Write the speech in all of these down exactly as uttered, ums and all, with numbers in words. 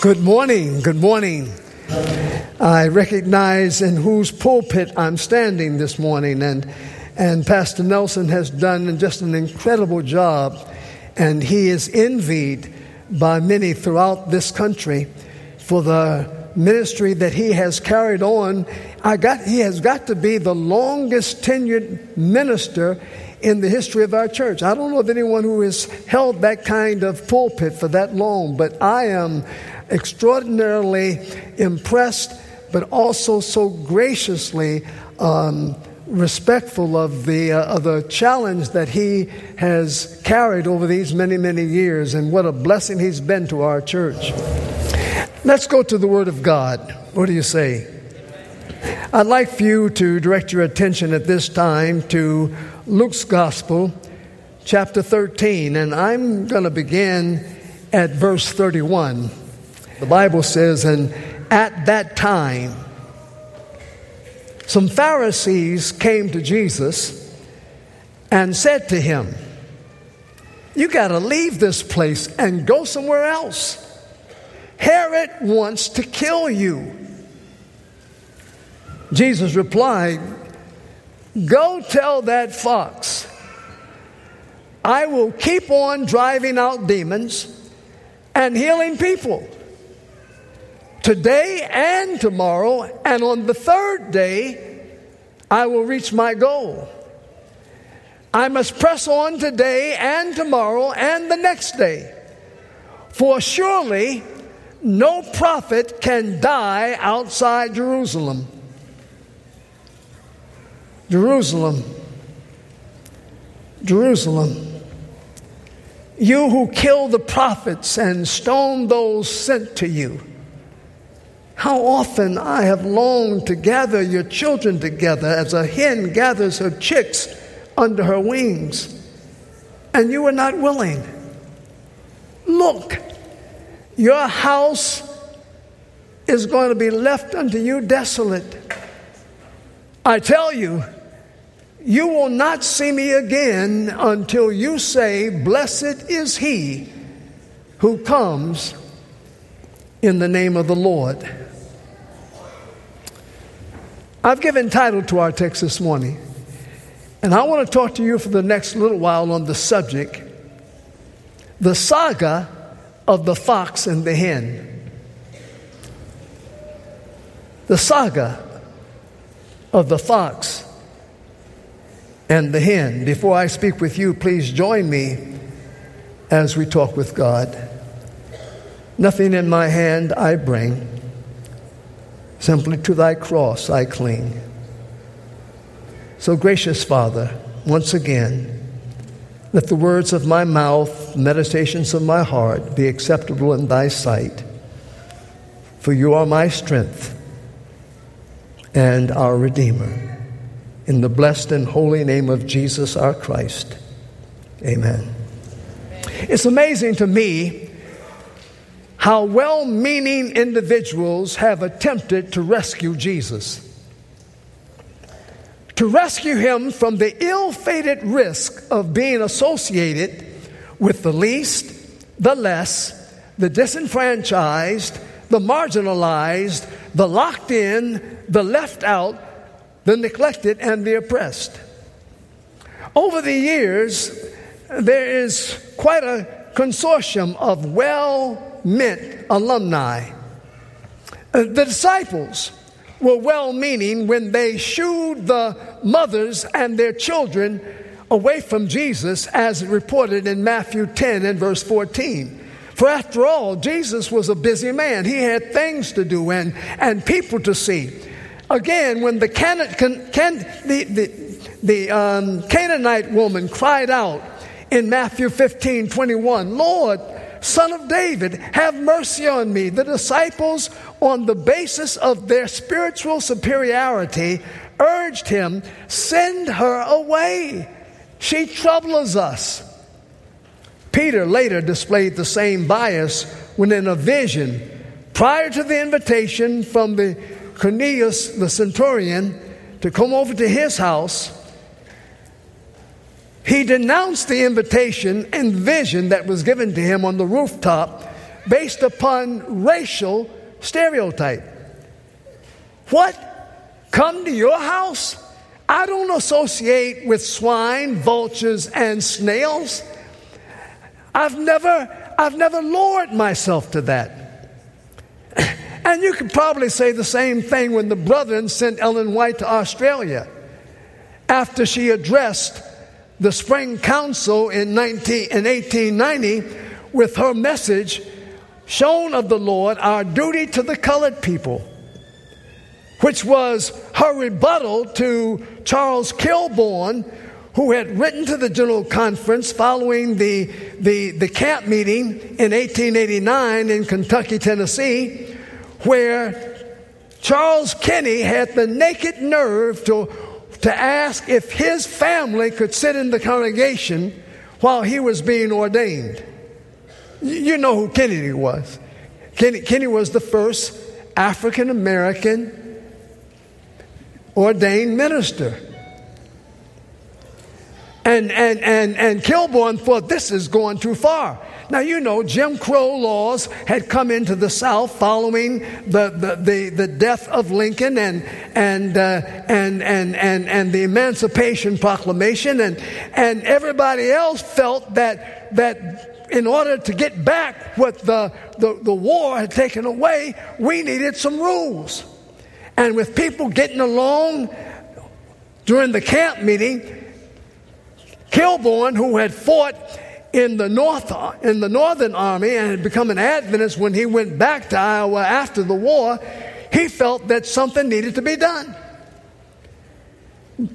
Good morning, good morning. I recognize in whose pulpit I'm standing this morning, and and Pastor Nelson has done just an incredible job, and he is envied by many throughout this country for the ministry that he has carried on. I got he has got to be the longest tenured minister in the history of our church. I don't know of anyone who has held that kind of pulpit for that long, but I am extraordinarily impressed, but also so graciously um, respectful of the uh, of the challenge that he has carried over these many, many years, and what a blessing he's been to our church. Let's go to the Word of God. What do you say? I'd like for you to direct your attention at this time to Luke's Gospel, chapter thirteen, and I'm going to begin at verse thirty-one. The Bible says, "And at that time, some Pharisees came to Jesus and said to him, 'You got to leave this place and go somewhere else. Herod wants to kill you.' Jesus replied, 'Go tell that fox, I will keep on driving out demons and healing people today and tomorrow, and on the third day I will reach my goal. I must press on today and tomorrow and the next day, for surely no prophet can die outside Jerusalem.' Jerusalem, Jerusalem, you who kill the prophets and stone those sent to you, how often I have longed to gather your children together as a hen gathers her chicks under her wings, and you were not willing. Look, your house is going to be left unto you desolate. I tell you, you will not see me again until you say, 'Blessed is he who comes in the name of the Lord.'" I've given title to our text this morning, and I want to talk to you for the next little while on the subject, the saga of the fox and the hen. The saga of the fox and the hen. Before I speak with you, please join me as we talk with God. "Nothing in my hand I bring, simply to thy cross I cling." So gracious Father, once again, let the words of my mouth, meditations of my heart be acceptable in thy sight, for you are my strength and our Redeemer. In the blessed and holy name of Jesus our Christ, amen. It's amazing to me how well-meaning individuals have attempted to rescue Jesus, to rescue him from the ill-fated risk of being associated with the least, the less, the disenfranchised, the marginalized, the locked in, the left out, the neglected, and the oppressed. Over the years, there is quite a consortium of well-meant alumni. The disciples were well-meaning when they shooed the mothers and their children away from Jesus, as reported in Matthew ten and verse fourteen. For after all, Jesus was a busy man. He had things to do and, and people to see. Again, when the, Can- Can- Can- the, the, the um, Canaanite woman cried out in Matthew fifteen, twenty-one, "Lord, Son of David, have mercy on me," the disciples, on the basis of their spiritual superiority, urged him, "Send her away. She troubles us." Peter later displayed the same bias when, in a vision, prior to the invitation from the Cornelius the centurion to come over to his house, he denounced the invitation and vision that was given to him on the rooftop based upon racial stereotype. What? Come to your house? I don't associate with swine, vultures, and snails. I've never, I've never lowered myself to that. And you could probably say the same thing when the brethren sent Ellen White to Australia after she addressed the Spring Council in eighteen ninety with her message, Shown of the Lord, Our Duty to the Colored People, which was her rebuttal to Charles Kilbourne, who had written to the General Conference following the, the, the camp meeting in eighteen eighty-nine in Kentucky, Tennessee, where Charles Kinney had the naked nerve to, to ask if his family could sit in the congregation while he was being ordained. You know who Kennedy was. Kennedy, Kennedy was the first African-American ordained minister. And, and, and, and Kilbourne thought this is going too far. Now, you know, Jim Crow laws had come into the South following the, the, the, the death of Lincoln and and, uh, and and and and the Emancipation Proclamation. And, and everybody else felt that that in order to get back what the, the, the war had taken away, we needed some rules. And with people getting along during the camp meeting, Kilbourne, who had fought in the North in the Northern Army and had become an Adventist when he went back to Iowa after the war, he felt that something needed to be done.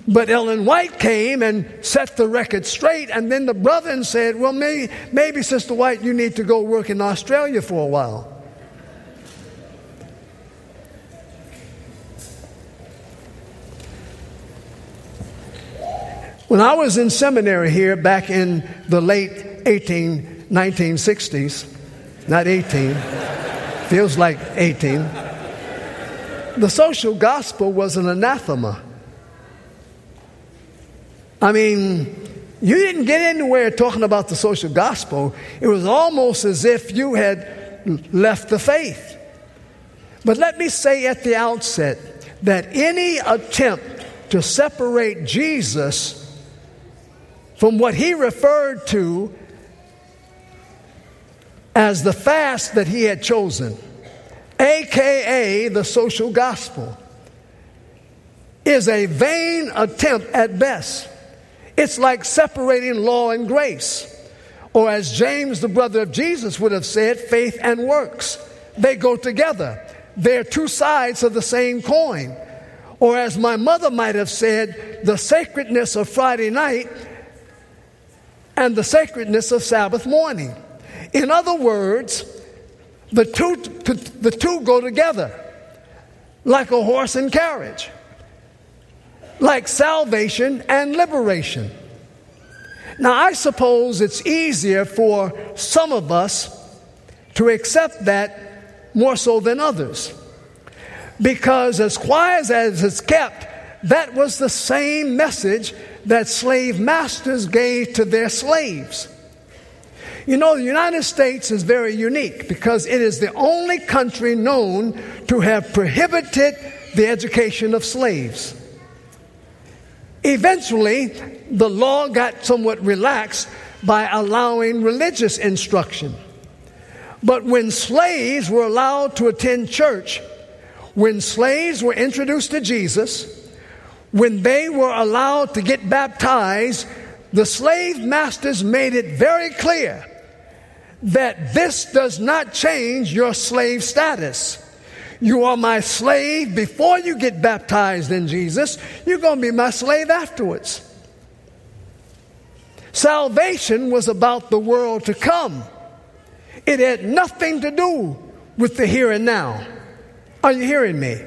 But Ellen White came and set the record straight, and then the brethren said, well, maybe, maybe Sister White, you need to go work in Australia for a while. When I was in seminary here back in the late nineteen sixties, not eighteen, feels like eighteen, the social gospel was an anathema. I mean, you didn't get anywhere talking about the social gospel. It was almost as if you had left the faith. But let me say at the outset that any attempt to separate Jesus from what he referred to as the fast that he had chosen, a k a the social gospel, is a vain attempt at best. It's like separating law and grace. Or as James, the brother of Jesus, would have said, faith and works. They go together. They're two sides of the same coin. Or as my mother might have said, the sacredness of Friday night and the sacredness of Sabbath morning. In other words, the two, the two go together like a horse and carriage, like salvation and liberation. Now, I suppose it's easier for some of us to accept that more so than others, because as quiet as it's kept, that was the same message that slave masters gave to their slaves. You know, the United States is very unique because it is the only country known to have prohibited the education of slaves. Eventually, the law got somewhat relaxed by allowing religious instruction. But when slaves were allowed to attend church, when slaves were introduced to Jesus, when they were allowed to get baptized, the slave masters made it very clear that this does not change your slave status. You are my slave before you get baptized in Jesus. You're going to be my slave afterwards. Salvation was about the world to come. It had nothing to do with the here and now. Are you hearing me?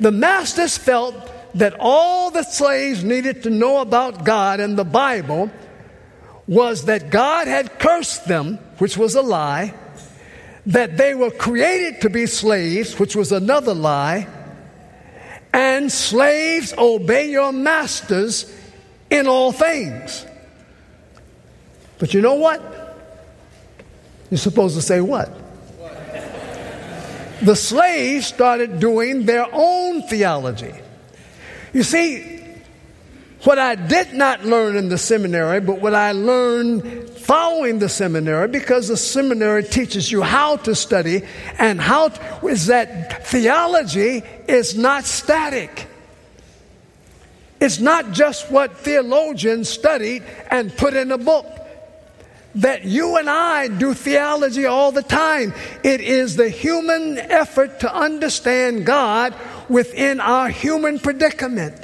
The masters felt that all the slaves needed to know about God and the Bible was that God had cursed them, which was a lie, that they were created to be slaves, which was another lie, and slaves, obey your masters in all things. But you know what? You're supposed to say what? the slaves started doing their own theology. You see, what I did not learn in the seminary, but what I learned following the seminary, because the seminary teaches you how to study and how to, is that theology is not static. It's not just what theologians studied and put in a book. That you and I do theology all the time. It is the human effort to understand God within our human predicament.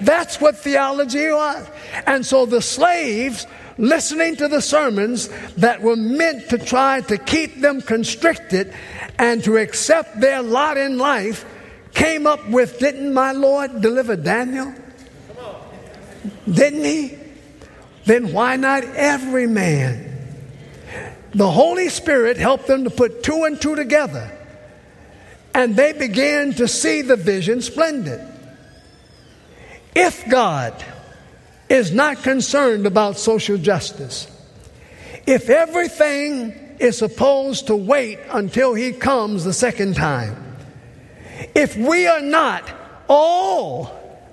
That's what theology was. And so the slaves, listening to the sermons that were meant to try to keep them constricted and to accept their lot in life, came up with, didn't my Lord deliver Daniel? Didn't he? Then why not every man? The Holy Spirit helped them to put two and two together. And they began to see the vision splendid. If God is not concerned about social justice, if everything is supposed to wait until he comes the second time, if we are not all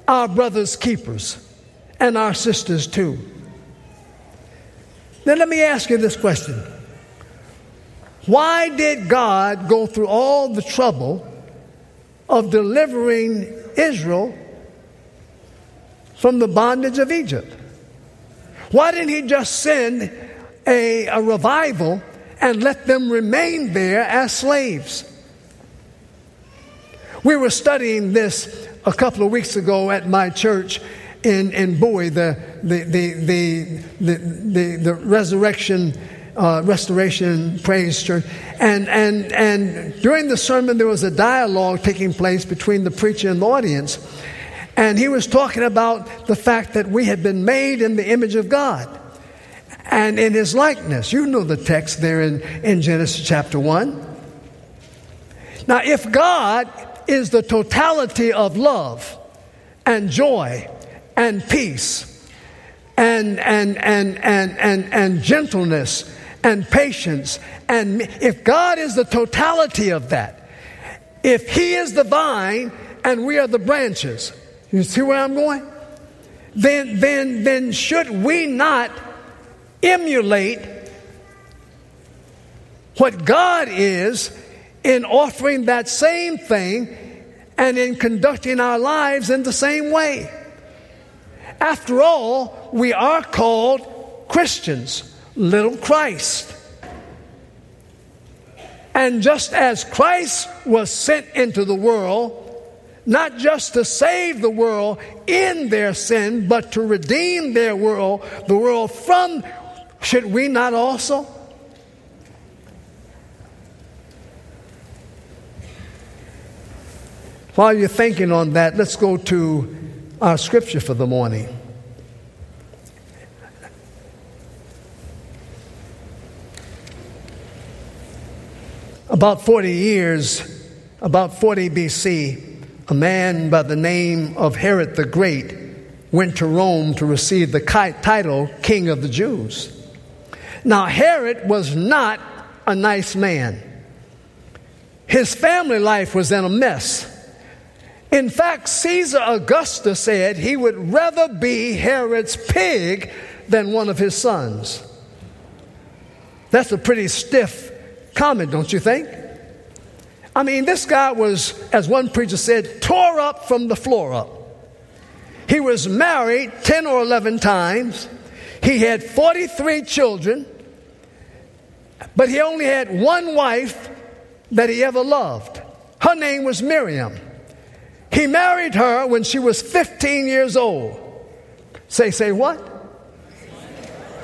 our brothers' keepers and our sisters too, then let me ask you this question. Why did God go through all the trouble of delivering Israel from the bondage of Egypt? Why didn't he just send a, a revival and let them remain there as slaves? We were studying this a couple of weeks ago at my church in, in Bowie, the the the the the, the, the resurrection uh, restoration praise church, and and and during the sermon there was a dialogue taking place between the preacher and the audience. And he was talking about the fact that we had been made in the image of God and in his likeness. You know the text there in, in Genesis chapter one. Now, if God is the totality of love and joy and peace and and and and and, and gentleness and patience, and if God is the totality of that, if he is the vine and we are the branches, you see where I'm going? Then, then, then should we not emulate what God is in offering that same thing and in conducting our lives in the same way? After all, we are called Christians, little Christ. And just as Christ was sent into the world, not just to save the world in their sin, but to redeem their world, the world from, should we not also? While you're thinking on that, let's go to our scripture for the morning. About forty years, about forty B C, a man by the name of Herod the Great went to Rome to receive the title King of the Jews. Now, Herod was not a nice man. His family life was in a mess. In fact, Caesar Augustus said he would rather be Herod's pig than one of his sons. That's a pretty stiff comment, don't you think? I mean, this guy was, as one preacher said, tore up from the floor up. He was married ten or eleven times. He had forty-three children, but he only had one wife that he ever loved. Her name was Miriam. He married her when she was fifteen years old. Say, say what?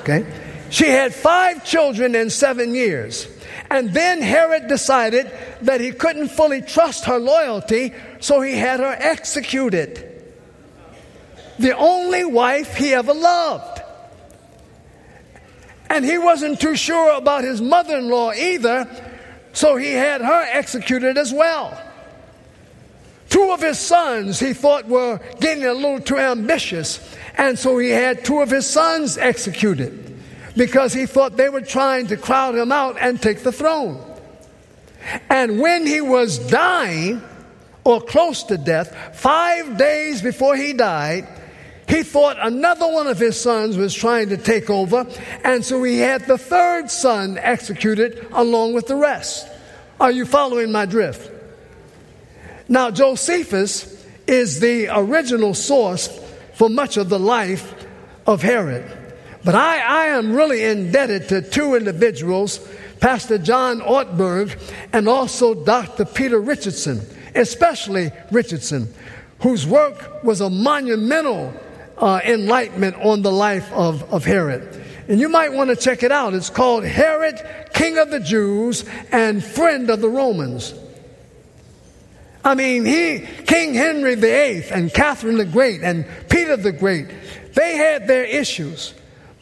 Okay. She had five children in seven years. And then Herod decided that he couldn't fully trust her loyalty, so he had her executed. The only wife he ever loved. And he wasn't too sure about his mother-in-law either, so he had her executed as well. Two of his sons he thought were getting a little too ambitious, and so he had two of his sons executed because he thought they were trying to crowd him out and take the throne. And when he was dying, or close to death, five days before he died, he thought another one of his sons was trying to take over, and so he had the third son executed along with the rest. Are you following my drift? Now, Josephus is the original source for much of the life of Herod. But I, I am really indebted to two individuals, Pastor John Ortberg and also Doctor Peter Richardson, especially Richardson, whose work was a monumental Uh, enlightenment on the life of, of Herod. And you might want to check it out. It's called Herod, King of the Jews and Friend of the Romans. I mean, he, King Henry the Eighth and Catherine the Great and Peter the Great, they had their issues.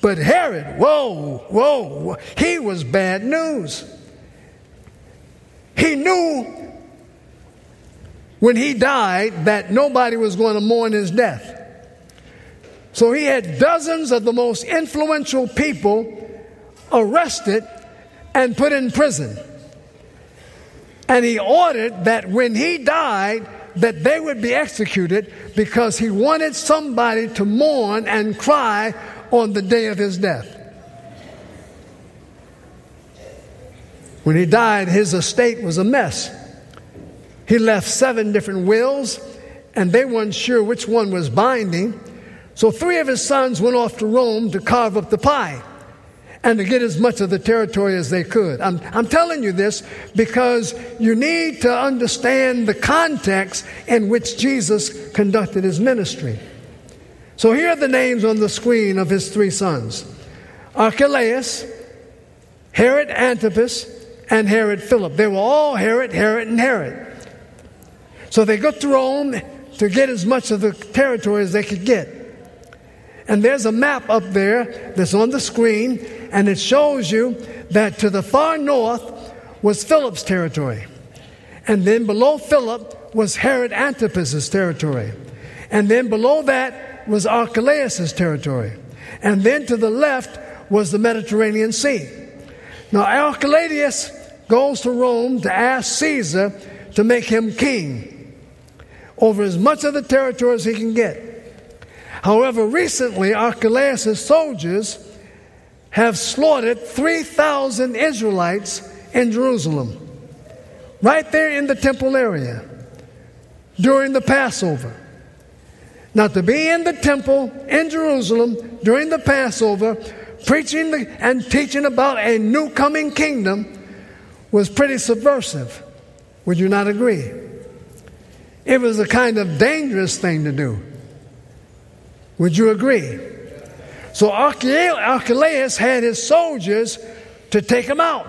But Herod, whoa, whoa, he was bad news. He knew when he died that nobody was going to mourn his death. So he had dozens of the most influential people arrested and put in prison. And he ordered that when he died, that they would be executed because he wanted somebody to mourn and cry on the day of his death. When he died, his estate was a mess. He left seven different wills, and they weren't sure which one was binding. So three of his sons went off to Rome to carve up the pie and to get as much of the territory as they could. I'm, I'm telling you this because you need to understand the context in which Jesus conducted his ministry. So here are the names on the screen of his three sons: Archelaus, Herod Antipas, and Herod Philip. They were all Herod, Herod, and Herod. So they got to Rome to get as much of the territory as they could get. And there's a map up there that's on the screen, and it shows you that to the far north was Philip's territory. And then below Philip was Herod Antipas's territory. And then below that was Archelaus's territory. And then to the left was the Mediterranean Sea. Now Archelaus goes to Rome to ask Caesar to make him king over as much of the territory as he can get. However, recently, Archelaus' soldiers have slaughtered three thousand Israelites in Jerusalem, right there in the temple area, during the Passover. Now, to be in the temple in Jerusalem during the Passover, preaching the, and teaching about a new coming kingdom was pretty subversive. Would you not agree? It was a kind of dangerous thing to do. Would you agree? So Archelaus had his soldiers to take him out.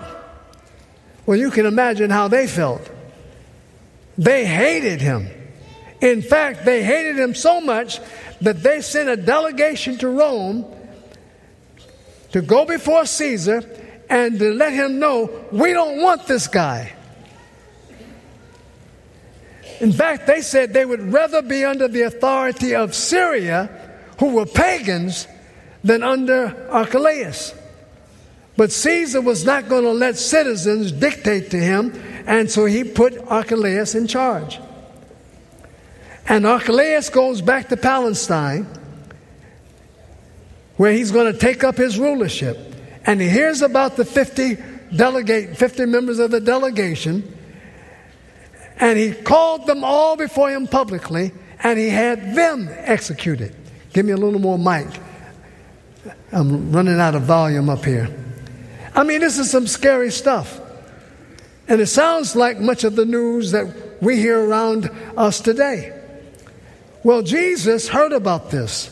Well, you can imagine how they felt. They hated him. In fact, they hated him so much that they sent a delegation to Rome to go before Caesar and to let him know, we don't want this guy. In fact, they said they would rather be under the authority of Syria, who were pagans, than under Archelaus. But Caesar was not going to let citizens dictate to him, and so he put Archelaus in charge. And Archelaus goes back to Palestine, where he's going to take up his rulership. And he hears about the fifty delegate, fifty members of the delegation, and he called them all before him publicly, and he had them executed. Give me a little more mic. I'm running out of volume up here. I mean, this is some scary stuff. And it sounds like much of the news that we hear around us today. Well, Jesus heard about this.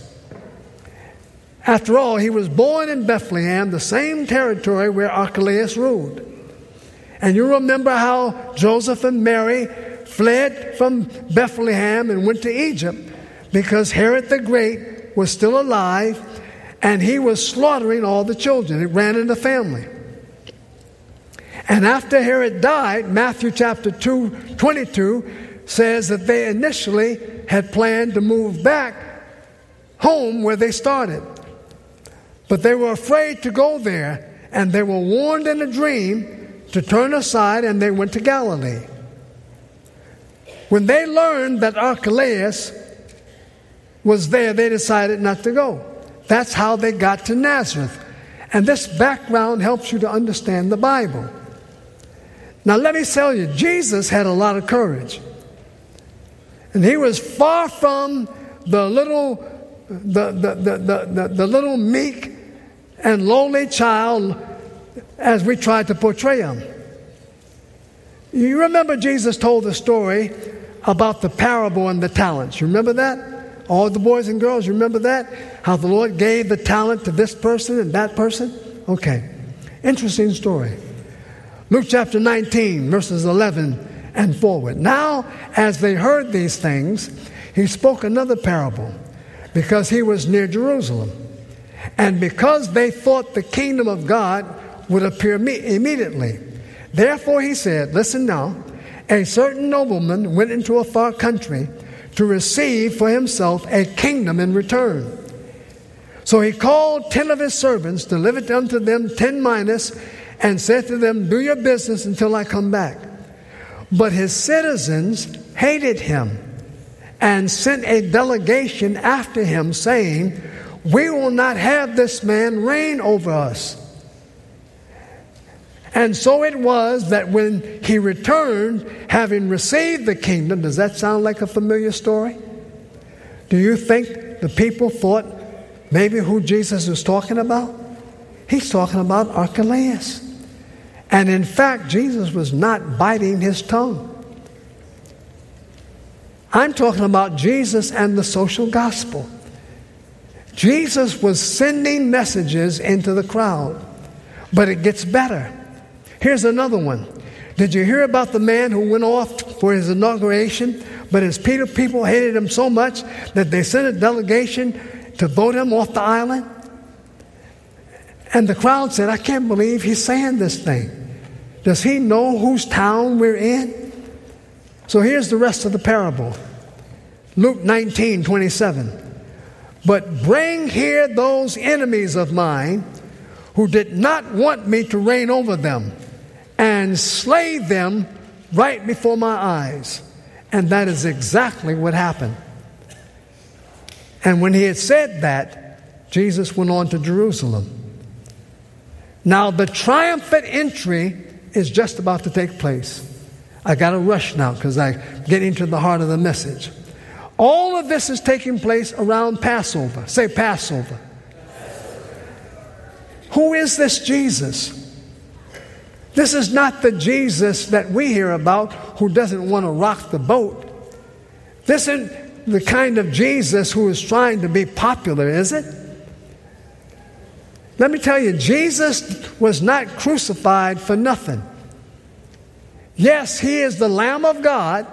After all, he was born in Bethlehem, the same territory where Archelaus ruled. And you remember how Joseph and Mary fled from Bethlehem and went to Egypt, because Herod the Great was still alive, and he was slaughtering all the children. It ran in the family. And after Herod died, Matthew chapter two twenty-two says that they initially had planned to move back home where they started. But they were afraid to go there, and they were warned in a dream to turn aside, and they went to Galilee. When they learned that Archelaus was there, they decided not to go. That's how they got to Nazareth. And this background helps you to understand the Bible. Now let me tell you, Jesus had a lot of courage. And he was far from the little, the, the, the, the, the, the little meek and lowly child as we tried to portray him. You remember Jesus told the story about the parable and the talents. You remember that? All the boys and girls, you remember that? How the Lord gave the talent to this person and that person? Okay. Interesting story. Luke chapter nineteen, verses eleven and forward. Now, as they heard these things, he spoke another parable, because he was near Jerusalem, and because they thought the kingdom of God would appear immediately. Therefore he said, listen now, a certain nobleman went into a far country to receive for himself a kingdom in return. So he called ten of his servants, delivered unto them ten minas, and said to them, do your business until I come back. But his citizens hated him and sent a delegation after him, saying, we will not have this man reign over us. And so it was that when he returned, having received the kingdom, does that sound like a familiar story? Do you think the people thought maybe who Jesus was talking about? He's talking about Archelaus. And in fact, Jesus was not biting his tongue. I'm talking about Jesus and the social gospel. Jesus was sending messages into the crowd, but it gets better. Here's another one. Did you hear about the man who went off for his inauguration, but his people hated him so much that they sent a delegation to vote him off the island? And the crowd said, I can't believe he's saying this thing. Does he know whose town we're in? So here's the rest of the parable. Luke nineteen, twenty-seven. But bring here those enemies of mine who did not want me to reign over them, and slay them right before my eyes. And that is exactly what happened. And when he had said that, Jesus went on to Jerusalem. Now the triumphant entry is just about to take place. I got to rush now because I get into the heart of the message. All of this is taking place around Passover. Say Passover. Who is this Jesus? This is not the Jesus that we hear about who doesn't want to rock the boat. This isn't the kind of Jesus who is trying to be popular, is it? Let me tell you, Jesus was not crucified for nothing. Yes, he is the Lamb of God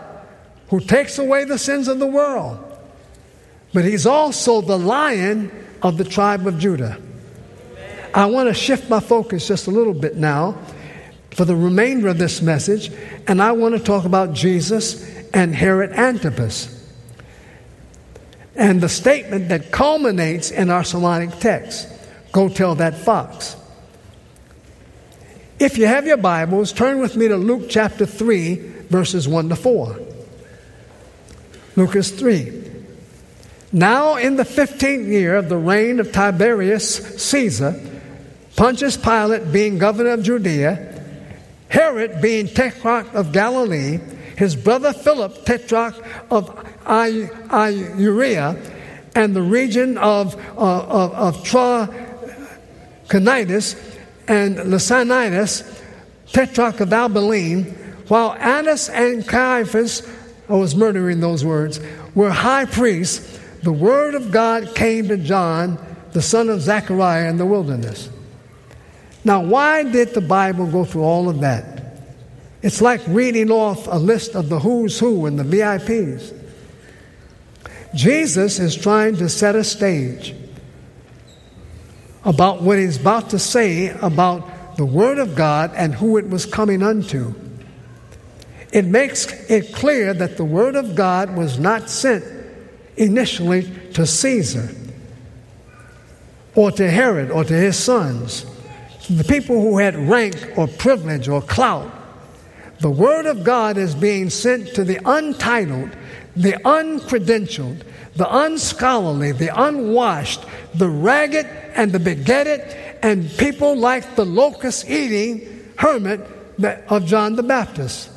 who takes away the sins of the world, but he's also the Lion of the tribe of Judah. I want to shift my focus just a little bit now for the remainder of this message, and I want to talk about Jesus and Herod Antipas and the statement that culminates in our sermonic text, go tell that fox. If you have your Bibles, turn with me to Luke chapter three, verses one to four. Luke is three. Now in the fifteenth year of the reign of Tiberius Caesar, Pontius Pilate being governor of Judea, Herod being tetrarch of Galilee, his brother Philip tetrarch of Iurea, and the region of, uh, of, of Trachonitis and Lysanias, tetrarch of Abilene, while Annas and Caiaphas, I was murdering those words, were high priests, the word of God came to John, the son of Zechariah, in the wilderness. Now, why did the Bible go through all of that? It's like reading off a list of the who's who and the V I Ps. Jesus is trying to set a stage about what he's about to say about the word of God and who it was coming unto. It makes it clear that the word of God was not sent initially to Caesar or to Herod or to his sons. the people who had rank or privilege or clout. The Word of God is being sent to the untitled, the uncredentialed, the unscholarly, the unwashed, the ragged and the begetted, and people like the locust-eating hermit of John the Baptist.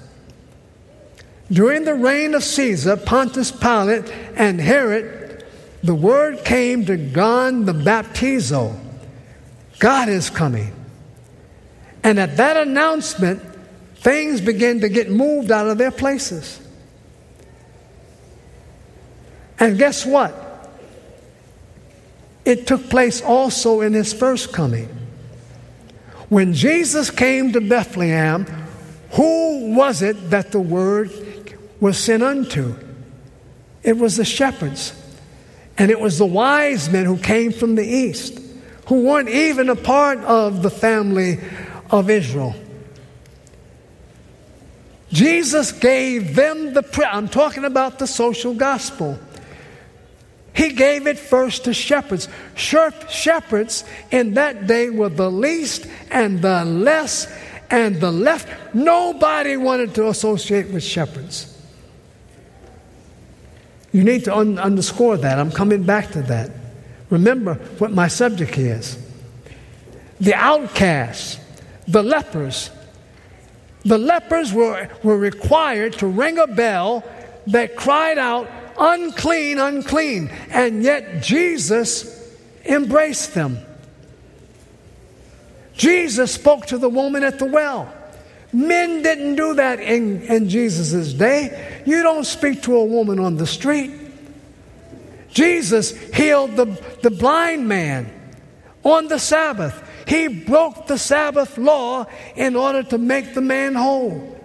During the reign of Caesar, Pontius Pilate, and Herod, the word came to John the Baptizo. God is coming. And at that announcement, things began to get moved out of their places. And guess what? It took place also in his first coming. When Jesus came to Bethlehem, who was it that the word was sent unto? It was the shepherds. And it was the wise men who came from the east, who weren't even a part of the family of Israel. Jesus gave them the, pre- I'm talking about the social gospel. He gave it first to shepherds. Shepherds in that day were the least and the less and the left. Nobody wanted to associate with shepherds. You need to un- underscore that. I'm coming back to that. Remember what my subject is. The outcasts, the lepers. The lepers were, were required to ring a bell that cried out, unclean, unclean. And yet Jesus embraced them. Jesus spoke to the woman at the well. Men didn't do that in, in Jesus' day. You don't speak to a woman on the street. Jesus healed the, the blind man on the Sabbath. He broke the Sabbath law in order to make the man whole.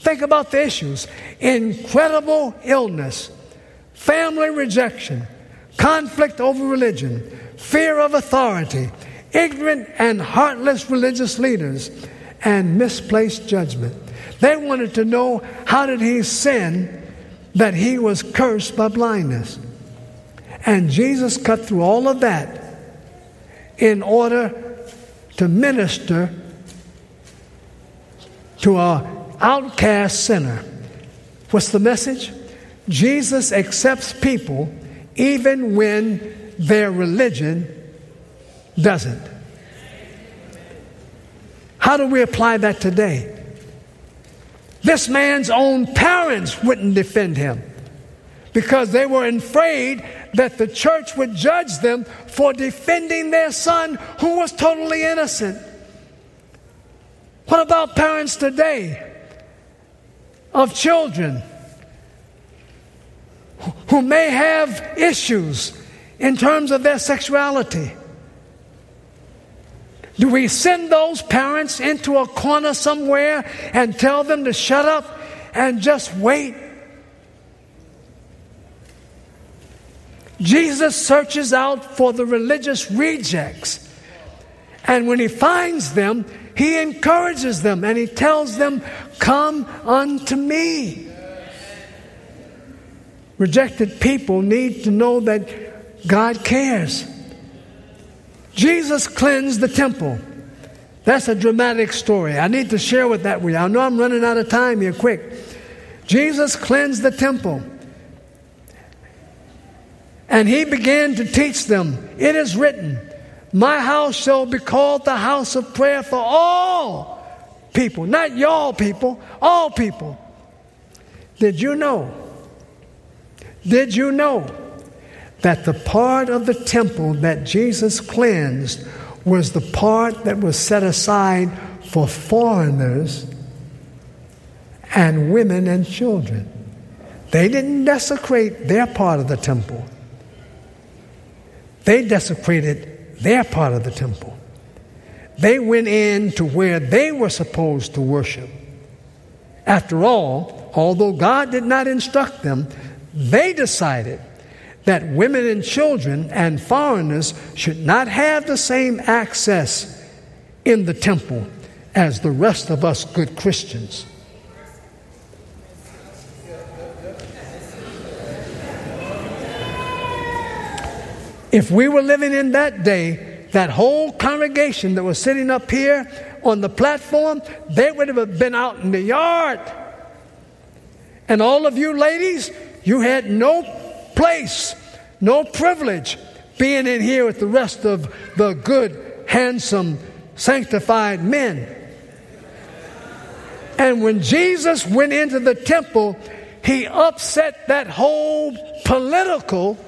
Think about the issues. Incredible illness, family rejection, conflict over religion, fear of authority, ignorant and heartless religious leaders, and misplaced judgment. They wanted to know, how did he sin that he was cursed by blindness? And Jesus cut through all of that in order to minister to an outcast sinner. What's the message? Jesus accepts people even when their religion doesn't. How do we apply that today? This man's own parents wouldn't defend him because they were afraid that the church would judge them for defending their son who was totally innocent. What about parents today of children who may have issues in terms of their sexuality? Do we send those parents into a corner somewhere and tell them to shut up and just wait? Jesus searches out for the religious rejects. And when he finds them, he encourages them and he tells them, come unto me. Rejected people need to know that God cares. Jesus cleansed the temple. That's a dramatic story. I need to share with that with you. I know I'm running out of time here quick. Jesus cleansed the temple. And he began to teach them, it is written, my house shall be called the house of prayer for all people. Not y'all people, all people. Did you know? Did you know that the part of the temple that Jesus cleansed was the part that was set aside for foreigners and women and children? They didn't desecrate their part of the temple. They desecrated their part of the temple. They went in to where they were supposed to worship. After all, although God did not instruct them, they decided that women and children and foreigners should not have the same access in the temple as the rest of us good Christians. If we were living in that day, that whole congregation that was sitting up here on the platform, they would have been out in the yard. And all of you ladies, you had no place, no privilege being in here with the rest of the good, handsome, sanctified men. And when Jesus went into the temple, he upset that whole political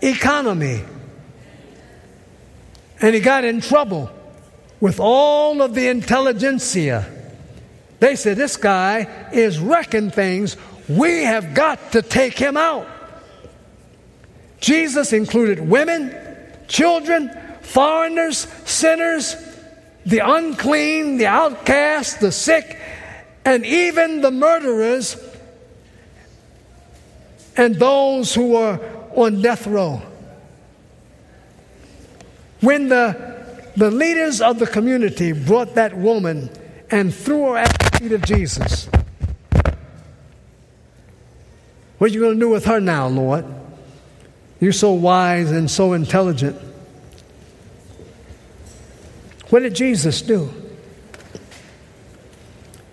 economy. And he got in trouble with all of the intelligentsia. They said, this guy is wrecking things. We have got to take him out. Jesus included women, children, foreigners, sinners, the unclean, the outcast, the sick, and even the murderers and those who were on death row. When the, the leaders of the community brought that woman and threw her at the feet of Jesus, what are you going to do with her now, Lord? You're so wise and so intelligent. What did Jesus do?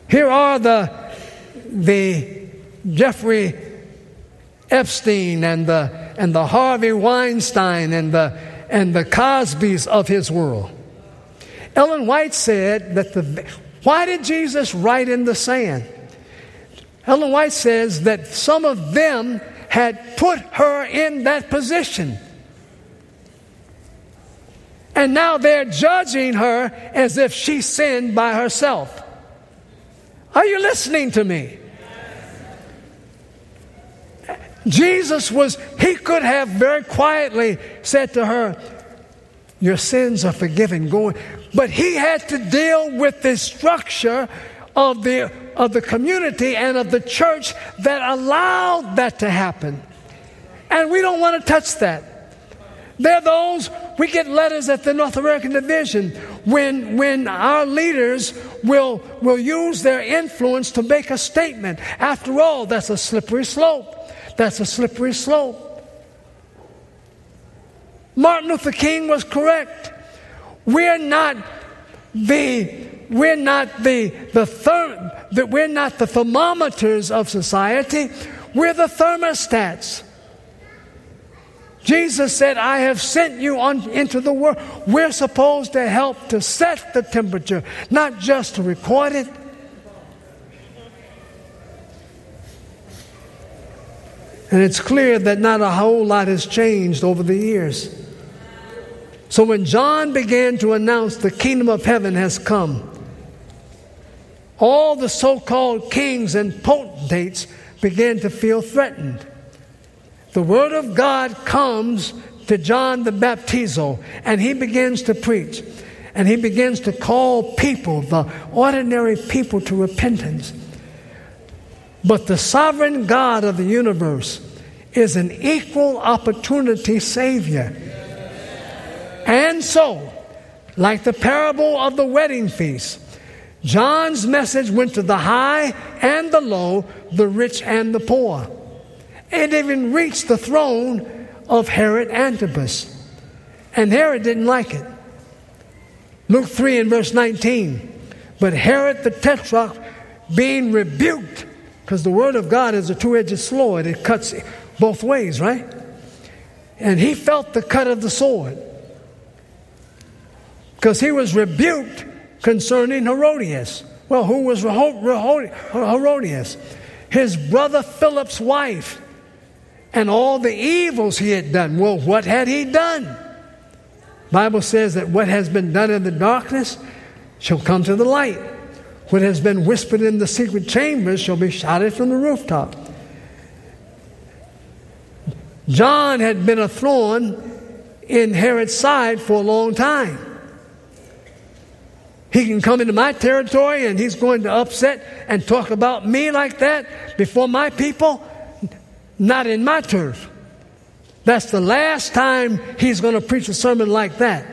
Here are the, the Jeffrey Epstein and the and the Harvey Weinstein and the and the Cosbys of his world. Ellen White said that the why did Jesus write in the sand? Ellen White says that some of them had put her in that position. And now they're judging her as if she sinned by herself. Are you listening to me? Jesus was, he could have very quietly said to her, your sins are forgiven. Go. But he had to deal with the structure of the, of the community and of the church that allowed that to happen. And we don't want to touch that. There are those, we get letters at the North American Division when when our leaders will, will use their influence to make a statement. After all, that's a slippery slope. That's a slippery slope. Martin Luther King was correct. We're not the we're not the the therm, the, we're not the thermometers of society. We're the thermostats. Jesus said, I have sent you on into the world. We're supposed to help to set the temperature, not just to record it. And it's clear that not a whole lot has changed over the years. So when John began to announce the kingdom of heaven has come, all the so-called kings and potentates began to feel threatened. The word of God comes to John the Baptist, and he begins to preach. And he begins to call people, the ordinary people, to repentance. But the sovereign God of the universe is an equal opportunity Savior. And so, like the parable of the wedding feast, John's message went to the high and the low, the rich and the poor. It even reached the throne of Herod Antipas. And Herod didn't like it. Luke three and verse nineteen. But Herod the Tetrarch, being rebuked, because the word of God is a two-edged sword. It cuts both ways, right? And he felt the cut of the sword. Because he was rebuked concerning Herodias. Well, who was Herodias? His brother Philip's wife, and all the evils he had done. Well, what had he done? The Bible says that what has been done in the darkness shall come to the light. What has been whispered in the secret chambers shall be shouted from the rooftop. John had been a thorn in Herod's side for a long time. He can come into my territory and he's going to upset and talk about me like that before my people? Not in my turf. That's the last time he's going to preach a sermon like that.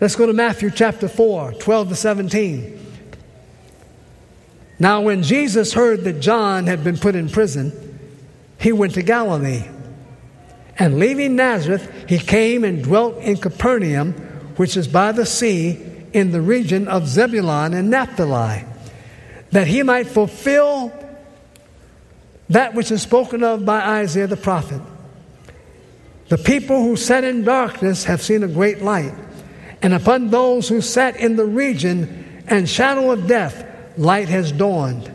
Let's go to Matthew chapter four, twelve to seventeen. Now when Jesus heard that John had been put in prison, he went to Galilee. And leaving Nazareth, he came and dwelt in Capernaum, which is by the sea, in the region of Zebulun and Naphtali, that he might fulfill that which is spoken of by Isaiah the prophet. The people who sat in darkness have seen a great light, and upon those who sat in the region and shadow of death, light has dawned.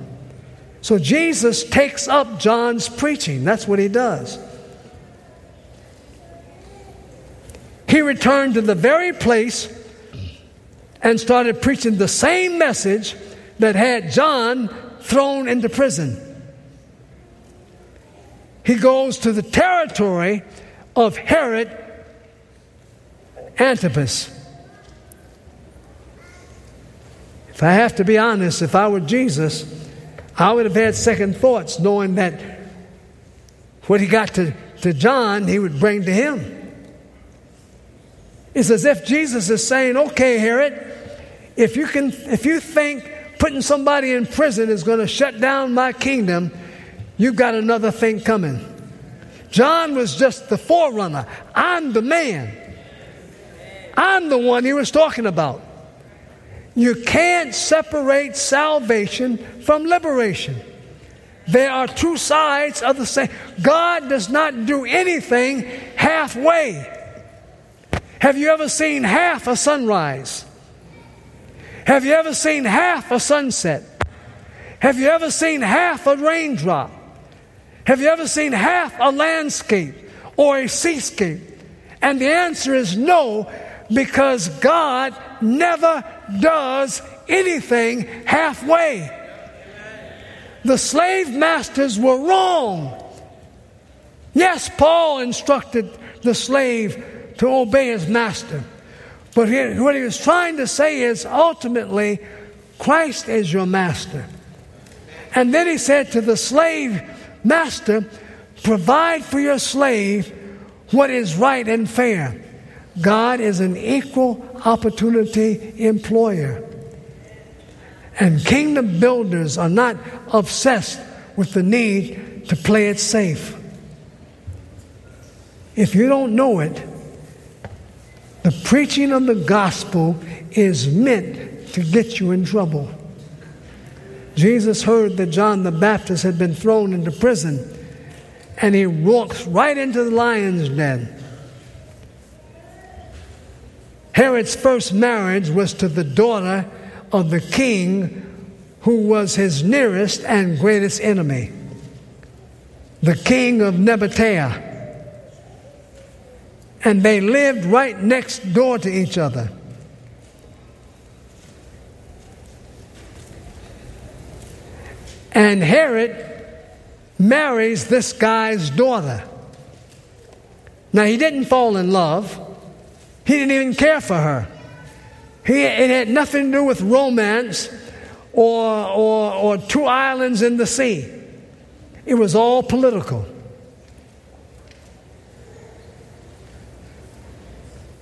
So Jesus takes up John's preaching. That's what he does. He returned to the very place and started preaching the same message that had John thrown into prison. He goes to the territory of Herod Antipas. If I have to be honest, if I were Jesus, I would have had second thoughts, knowing that what he got to, to John, he would bring to him. It's as if Jesus is saying, okay, Herod, if you can, if you think putting somebody in prison is going to shut down my kingdom, you've got another thing coming. John was just the forerunner. I'm the man. I'm the one he was talking about. You can't separate salvation from liberation. There are two sides of the same. God does not do anything halfway. Have you ever seen half a sunrise? Have you ever seen half a sunset? Have you ever seen half a raindrop? Have you ever seen half a landscape or a seascape? And the answer is no, because God never does anything halfway. The slave masters were wrong. Yes, Paul instructed the slave to obey his master. But he, what he was trying to say is, ultimately, Christ is your master. And then he said to the slave master, provide for your slave what is right and fair. God is an equal opportunity employer. And kingdom builders are not obsessed with the need to play it safe. If you don't know it, the preaching of the gospel is meant to get you in trouble. Jesus heard that John the Baptist had been thrown into prison, and he walks right into the lion's den. Herod's first marriage was to the daughter of the king who was his nearest and greatest enemy, the king of Nebuchadnezzar. And they lived right next door to each other. And Herod marries this guy's daughter. Now, he didn't fall in love. He didn't even care for her. He, it had nothing to do with romance or, or, or two islands in the sea. It was all political.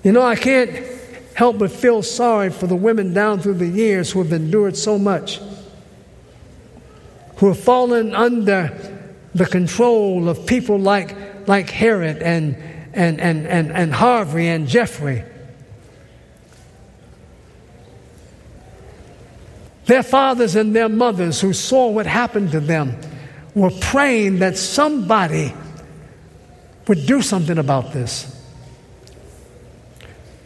You know, I can't help but feel sorry for the women down through the years who have endured so much, who have fallen under the control of people like, like Herod and, and, and, and, and Harvey and Jeffrey. Their fathers and their mothers, who saw what happened to them, were praying that somebody would do something about this.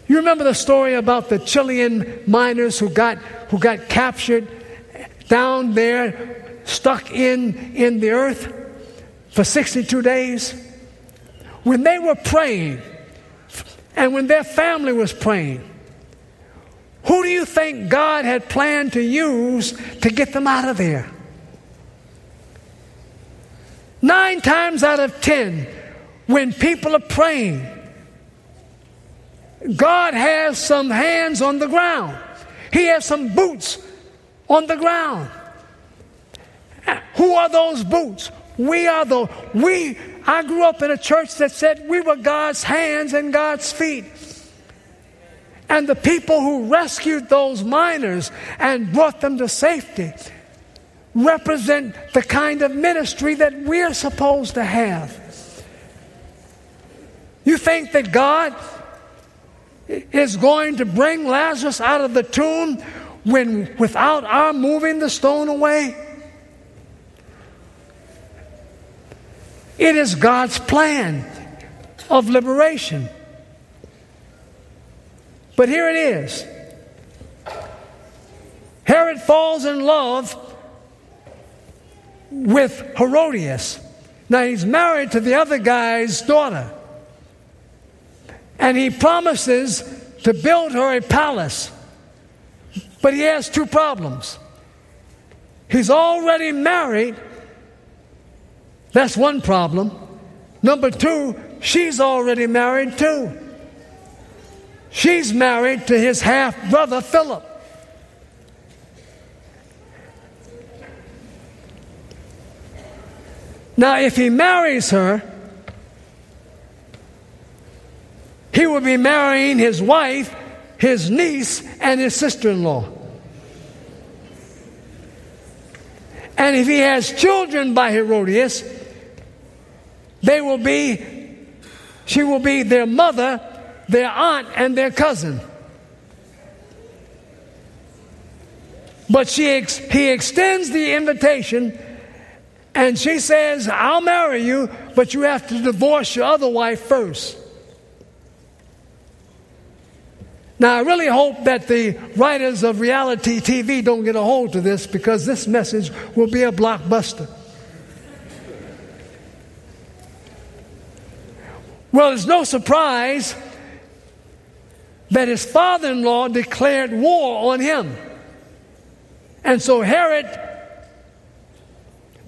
You remember the story about the Chilean miners who got who got captured down there, stuck in, in the earth for sixty-two days? When they were praying, and when their family was praying, who do you think God had planned to use to get them out of there? Nine times out of ten, when people are praying, God has some hands on the ground. He has some boots on the ground. Who are those boots? We are the, we, I grew up in a church that said we were God's hands and God's feet. And the people who rescued those miners and brought them to safety represent the kind of ministry that we're supposed to have. You think that God is going to bring Lazarus out of the tomb when without our moving the stone away? It is God's plan of liberation. But here it is. Herod falls in love with Herodias. Now he's married to the other guy's daughter. And he promises to build her a palace. But he has two problems. He's already married. That's one problem. Number two, she's already married too. She's married to his half-brother, Philip. Now, if he marries her, he will be marrying his wife, his niece, and his sister-in-law. And if he has children by Herodias, they will be, she will be their mother, their aunt, and their cousin. But she ex- he extends the invitation, and she says, I'll marry you, but you have to divorce your other wife first. Now, I really hope that the writers of reality T V don't get a hold of this, because this message will be a blockbuster. Well, it's no surprise that his father-in-law declared war on him. And so Herod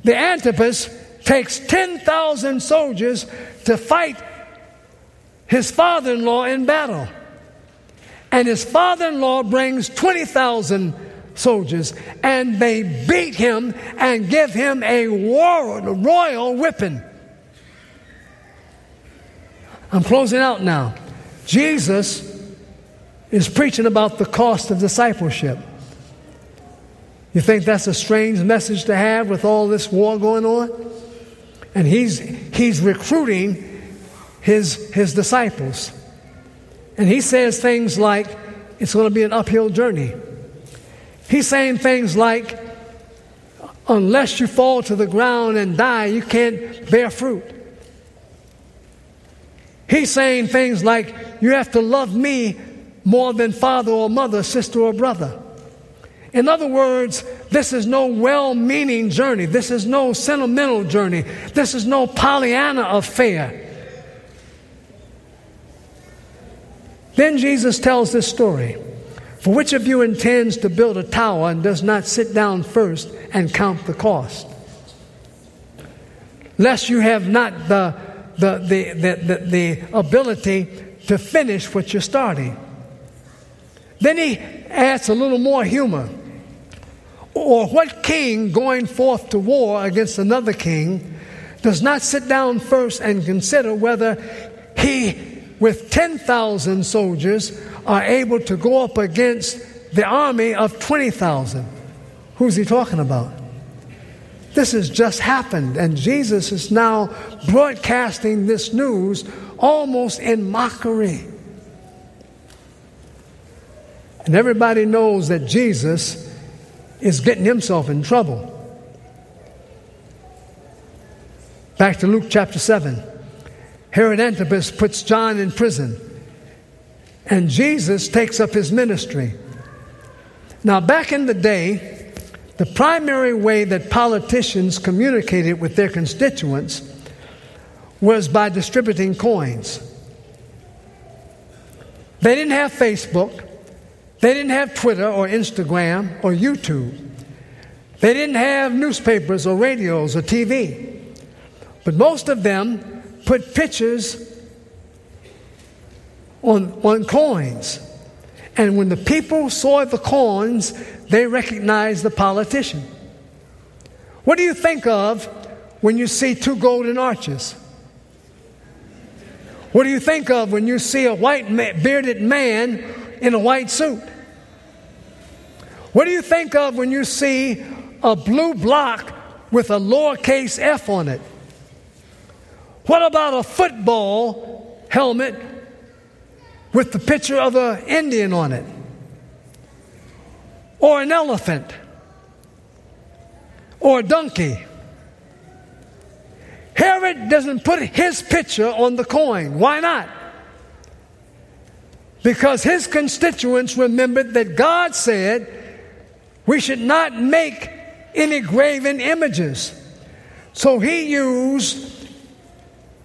the Antipas takes ten thousand soldiers to fight his father-in-law in battle. And his father-in-law brings twenty thousand soldiers, and they beat him and give him a war, a royal whipping. I'm closing out now. Jesus is preaching about the cost of discipleship. You think that's a strange message to have with all this war going on? And he's he's recruiting his his disciples. And he says things like, it's going to be an uphill journey. He's saying things like, unless you fall to the ground and die, you can't bear fruit. He's saying things like, you have to love me more than father or mother, sister or brother. In other words, this is no well-meaning journey. This is no sentimental journey. This is no Pollyanna affair. Then Jesus tells this story. For which of you intends to build a tower and does not sit down first and count the cost? Lest you have not the, the, the, the, the, the ability to finish what you're starting. Then he adds a little more humor. Or what king going forth to war against another king does not sit down first and consider whether he with ten thousand soldiers are able to go up against the army of twenty thousand. Who's he talking about? This has just happened, and Jesus is now broadcasting this news almost in mockery. And everybody knows that Jesus is getting himself in trouble. Back to Luke chapter seven. Herod Antipas puts John in prison, and Jesus takes up his ministry. Now, back in the day, the primary way that politicians communicated with their constituents was by distributing coins. They didn't have Facebook. They didn't have Twitter or Instagram or YouTube. They didn't have newspapers or radios or T V. But most of them put pictures on, on coins. And when the people saw the coins, they recognized the politician. What do you think of when you see two golden arches? What do you think of when you see a white ma- bearded man in a white suit? What do you think of when you see a blue block with a lowercase f on it? What about a football helmet with the picture of an Indian on it, or an elephant, or a donkey. Herod doesn't put his picture on the coin. Why not? Because his constituents remembered that God said we should not make any graven images. So he used,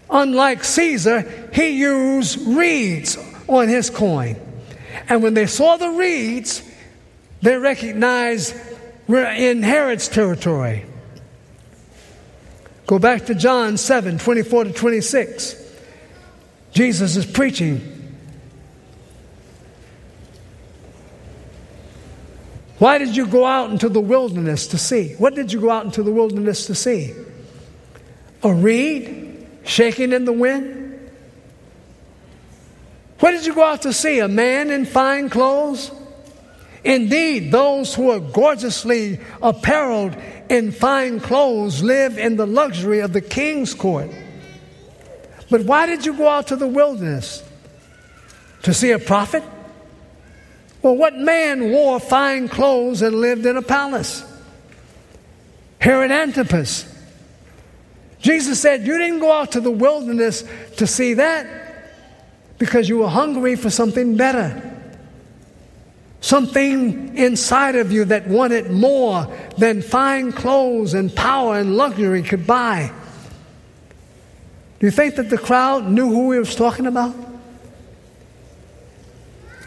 unlike Caesar, he used reeds on his coin. And when they saw the reeds, they recognized we're in Herod's territory. Go back to John seven, twenty-four to twenty-six. Jesus is preaching. Why did you go out into the wilderness to see? What did you go out into the wilderness to see? A reed shaking in the wind? What did you go out to see? A man in fine clothes? Indeed, those who are gorgeously appareled in fine clothes live in the luxury of the king's court. But why did you go out to the wilderness? To see a prophet? Well, what man wore fine clothes and lived in a palace? Herod Antipas. Jesus said, you didn't go out to the wilderness to see that because you were hungry for something better. Something inside of you that wanted more than fine clothes and power and luxury could buy. Do you think that the crowd knew who he was talking about?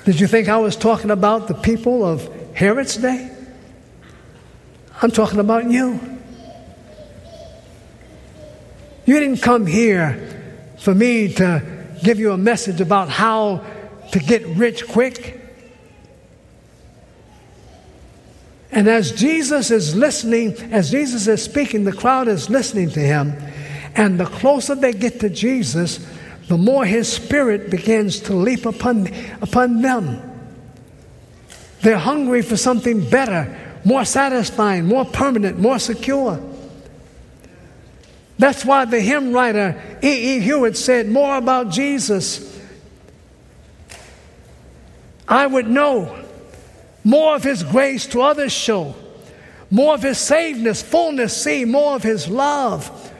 Did you think I was talking about the people of Herod's day? I'm talking about you. You didn't come here for me to give you a message about how to get rich quick. And as Jesus is listening, as Jesus is speaking, the crowd is listening to him. And the closer they get to Jesus, the more his spirit begins to leap upon, upon them. They're hungry for something better, more satisfying, more permanent, more secure. That's why the hymn writer E E Hewitt said, more about Jesus I would know, more of his grace to others show, more of his savedness, fullness see, more of his love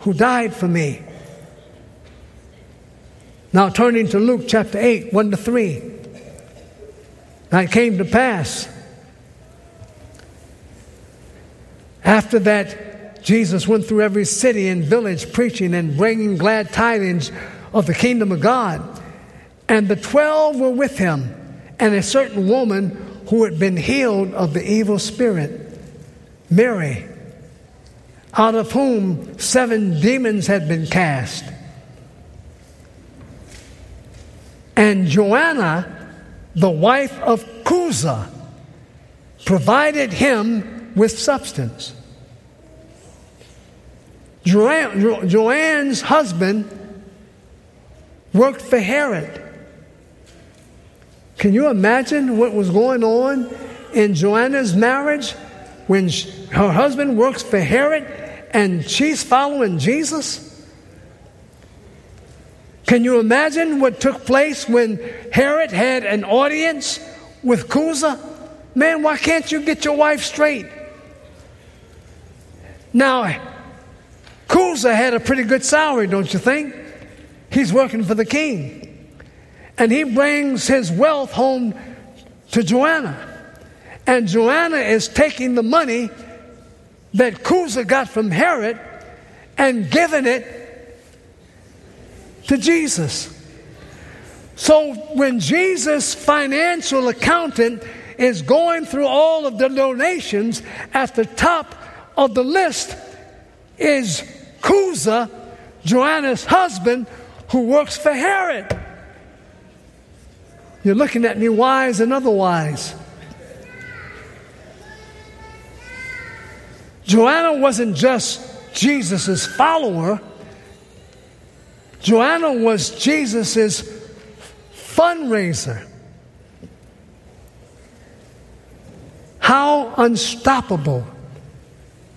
who died for me. Now turning to Luke chapter eight, one to three. Now it came to pass, after that Jesus went through every city and village preaching and bringing glad tidings of the kingdom of God. And the twelve were with him, and a certain woman who had been healed of the evil spirit, Mary, out of whom seven demons had been cast. And Joanna, the wife of Chuza, provided him with substance. Joanne, jo- Joanne's husband worked for Herod. Can you imagine what was going on in Joanna's marriage when she, her husband works for Herod and she's following Jesus? Can you imagine what took place when Herod had an audience with Chuza? Man, why can't you get your wife straight? Now, Chuza had a pretty good salary, don't you think? He's working for the king. And he brings his wealth home to Joanna. And Joanna is taking the money that Chuza got from Herod and giving it to Jesus. So when Jesus' financial accountant is going through all of the donations, at the top of the list is Chuza, Joanna's husband, who works for Herod. You're looking at me wise and otherwise. Joanna wasn't just Jesus' follower. Joanna was Jesus' fundraiser. How unstoppable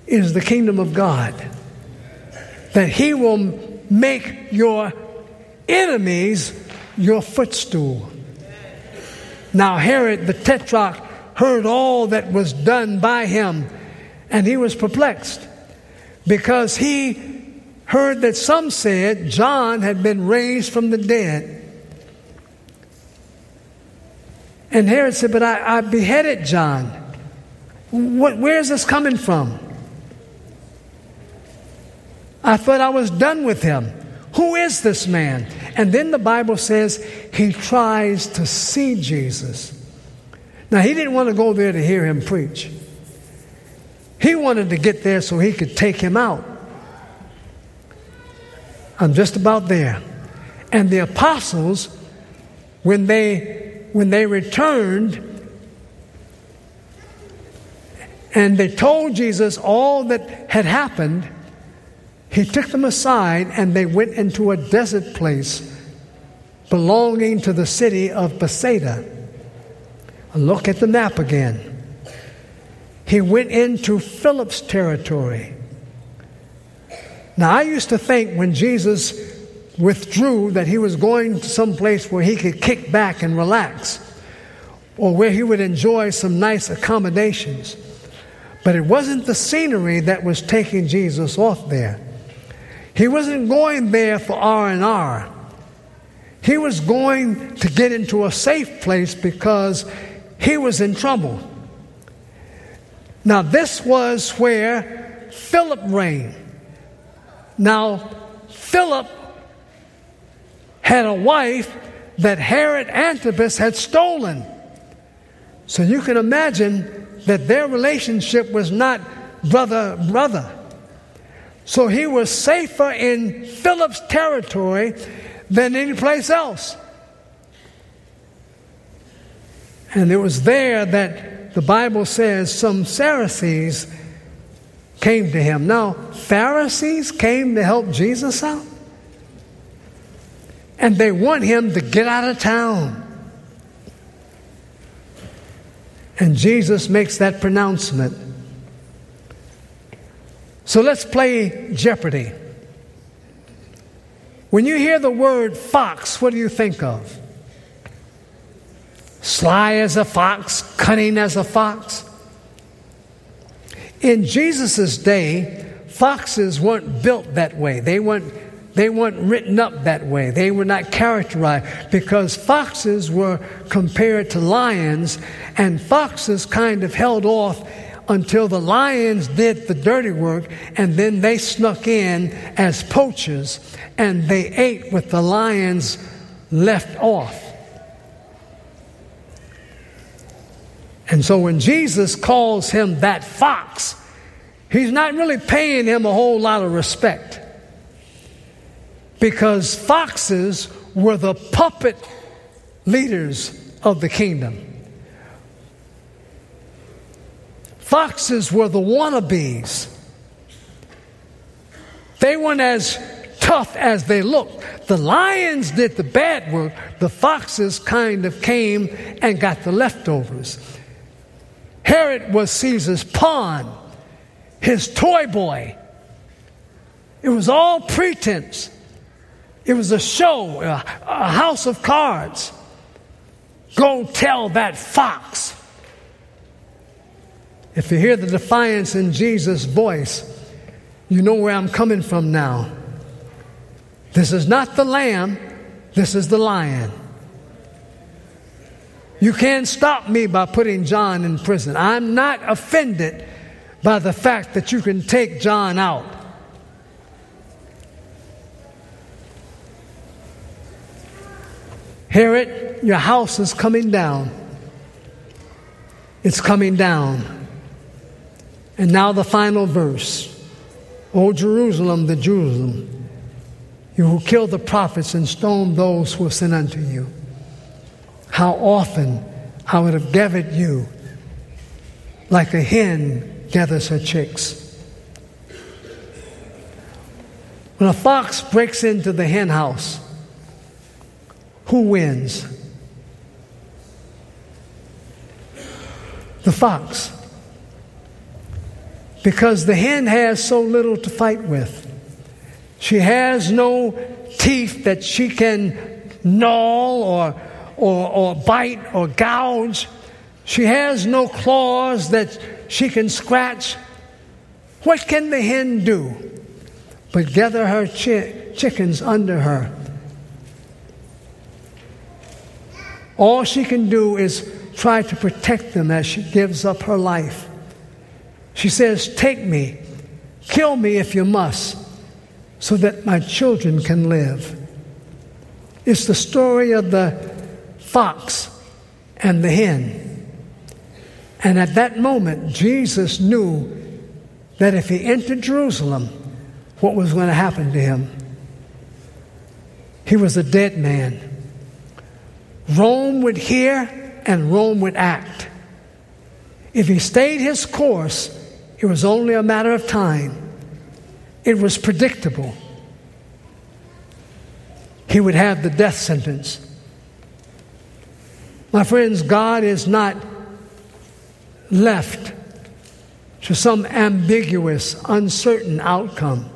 is the kingdom of God that he will make your enemies your footstool. Now Herod the Tetrarch heard all that was done by him, and he was perplexed, because he heard that some said John had been raised from the dead. And Herod said, but I, I beheaded John. What, where is this coming from? I thought I was done with him. Who is this man? And then the Bible says he tries to see Jesus. Now, he didn't want to go there to hear him preach. He wanted to get there so he could take him out. I'm just about there. And the apostles, when they, when they returned, and they told Jesus all that had happened, he took them aside, and they went into a desert place belonging to the city of Bethsaida. Look at the map again. He went into Philip's territory. Now, I used to think when Jesus withdrew that he was going to some place where he could kick back and relax, or where he would enjoy some nice accommodations. But it wasn't the scenery that was taking Jesus off there. He wasn't going there for R and R. He was going to get into a safe place because he was in trouble. Now, this was where Philip reigned. Now, Philip had a wife that Herod Antipas had stolen. So you can imagine that their relationship was not brother-brother. So he was safer in Philip's territory than any place else. And it was there that the Bible says some Pharisees came to him. Now, Pharisees came to help Jesus out, and they want him to get out of town. And Jesus makes that pronouncement. So let's play Jeopardy. When you hear the word fox, what do you think of? Sly as a fox, cunning as a fox. In Jesus' day, foxes weren't built that way. They weren't, they weren't written up that way. They were not characterized, because foxes were compared to lions, and foxes kind of held off until the lions did the dirty work, and then they snuck in as poachers, and they ate what the lions left off. And so when Jesus calls him that fox, he's not really paying him a whole lot of respect, because foxes were the puppet leaders of the kingdom. Foxes were the wannabes. They weren't as tough as they looked. The lions did the bad work. The foxes kind of came and got the leftovers. Herod was Caesar's pawn, his toy boy. It was all pretense. It was a show, a, a house of cards. Go tell that fox. If you hear the defiance in Jesus' voice, you know where I'm coming from now. This is not the lamb, this is the lion. You can't stop me by putting John in prison. I'm not offended by the fact that you can take John out. Herod, your house is coming down. It's coming down. And now the final verse. O Jerusalem, the Jerusalem, you who killed the prophets and stoned those who were sent unto you. How often I would have gathered you like a hen gathers her chicks. When a fox breaks into the hen house, who wins? The fox. Because the hen has so little to fight with. She has no teeth that she can gnaw or, or, or bite or gouge. She has no claws that she can scratch. What can the hen do but gather her chi- chickens under her? All she can do is try to protect them as she gives up her life. She says, "Take me, kill me if you must, so that my children can live." It's the story of the fox and the hen. And at that moment, Jesus knew that if he entered Jerusalem, what was going to happen to him? He was a dead man. Rome would hear and Rome would act. If he stayed his course, it was only a matter of time. It was predictable. He would have the death sentence. My friends, God is not left to some ambiguous, uncertain outcome.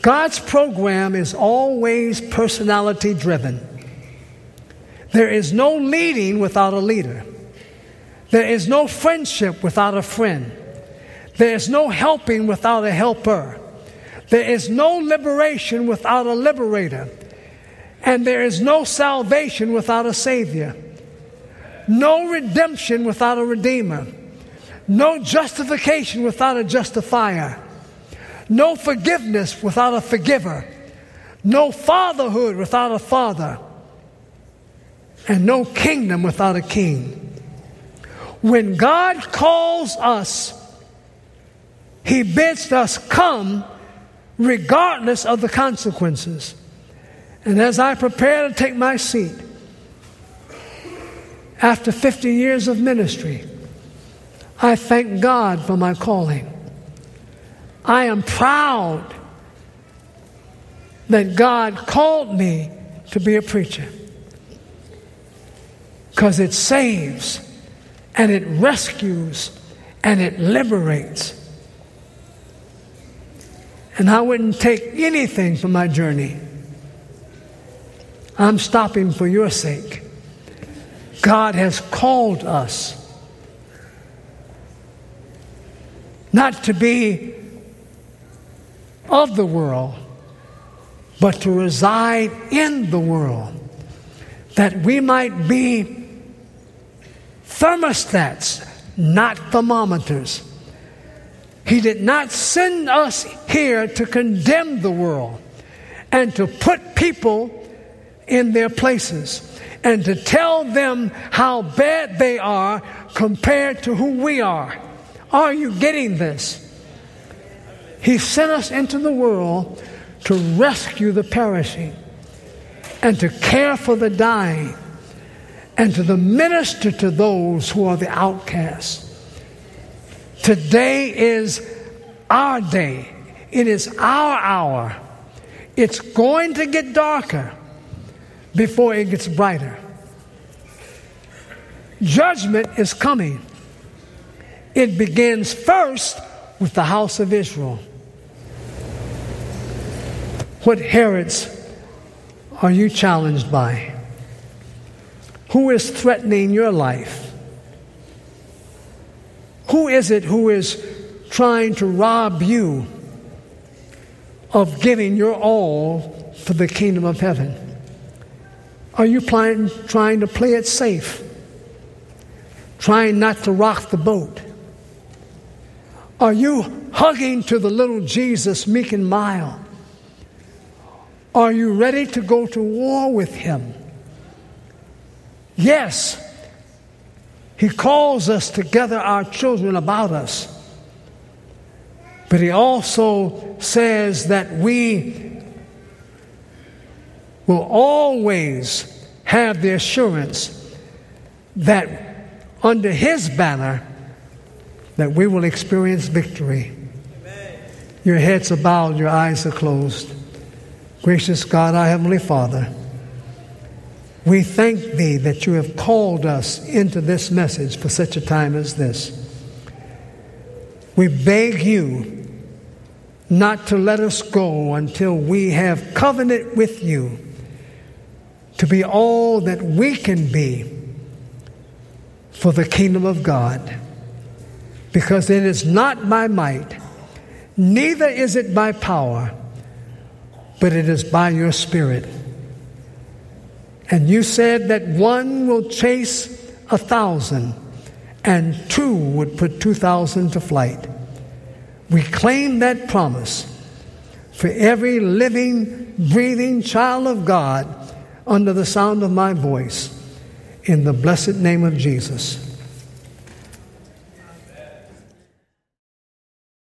God's program is always personality driven. There is no leading without a leader. There is no friendship without a friend. There is no helping without a helper. There is no liberation without a liberator. And there is no salvation without a Savior. No redemption without a Redeemer. No justification without a justifier. No forgiveness without a forgiver. No fatherhood without a father. And no kingdom without a king. When God calls us, he bids us come regardless of the consequences. And as I prepare to take my seat, after fifty years of ministry, I thank God for my calling. I am proud that God called me to be a preacher, because it saves, and it rescues, and it liberates. And I wouldn't take anything from my journey. I'm stopping for your sake. God has called us not to be of the world, but to reside in the world, that we might be thermostats, not thermometers. He did not send us here to condemn the world and to put people in their places and to tell them how bad they are compared to who we are. Are you getting this? He sent us into the world to rescue the perishing and to care for the dying, and to the minister to those who are the outcasts. Today is our day. It is our hour. It's going to get darker before it gets brighter. Judgment is coming. It begins first with the house of Israel. What Herods are you challenged by? Who is threatening your life? Who is it who is trying to rob you of giving your all for the kingdom of heaven? Are you pl- trying to play it safe? Trying not to rock the boat? Are you hugging to the little Jesus meek and mild? Are you ready to go to war with him? Yes, he calls us to gather our children about us. But he also says that we will always have the assurance that under his banner that we will experience victory. Amen. Your heads are bowed, your eyes are closed. Gracious God, our Heavenly Father, we thank thee that you have called us into this message for such a time as this. We beg you not to let us go until we have covenant with you to be all that we can be for the kingdom of God. Because it is not by might, neither is it by power, but it is by your Spirit. And you said that one will chase a thousand, and two would put two thousand to flight. We claim that promise for every living, breathing child of God under the sound of my voice, in the blessed name of Jesus.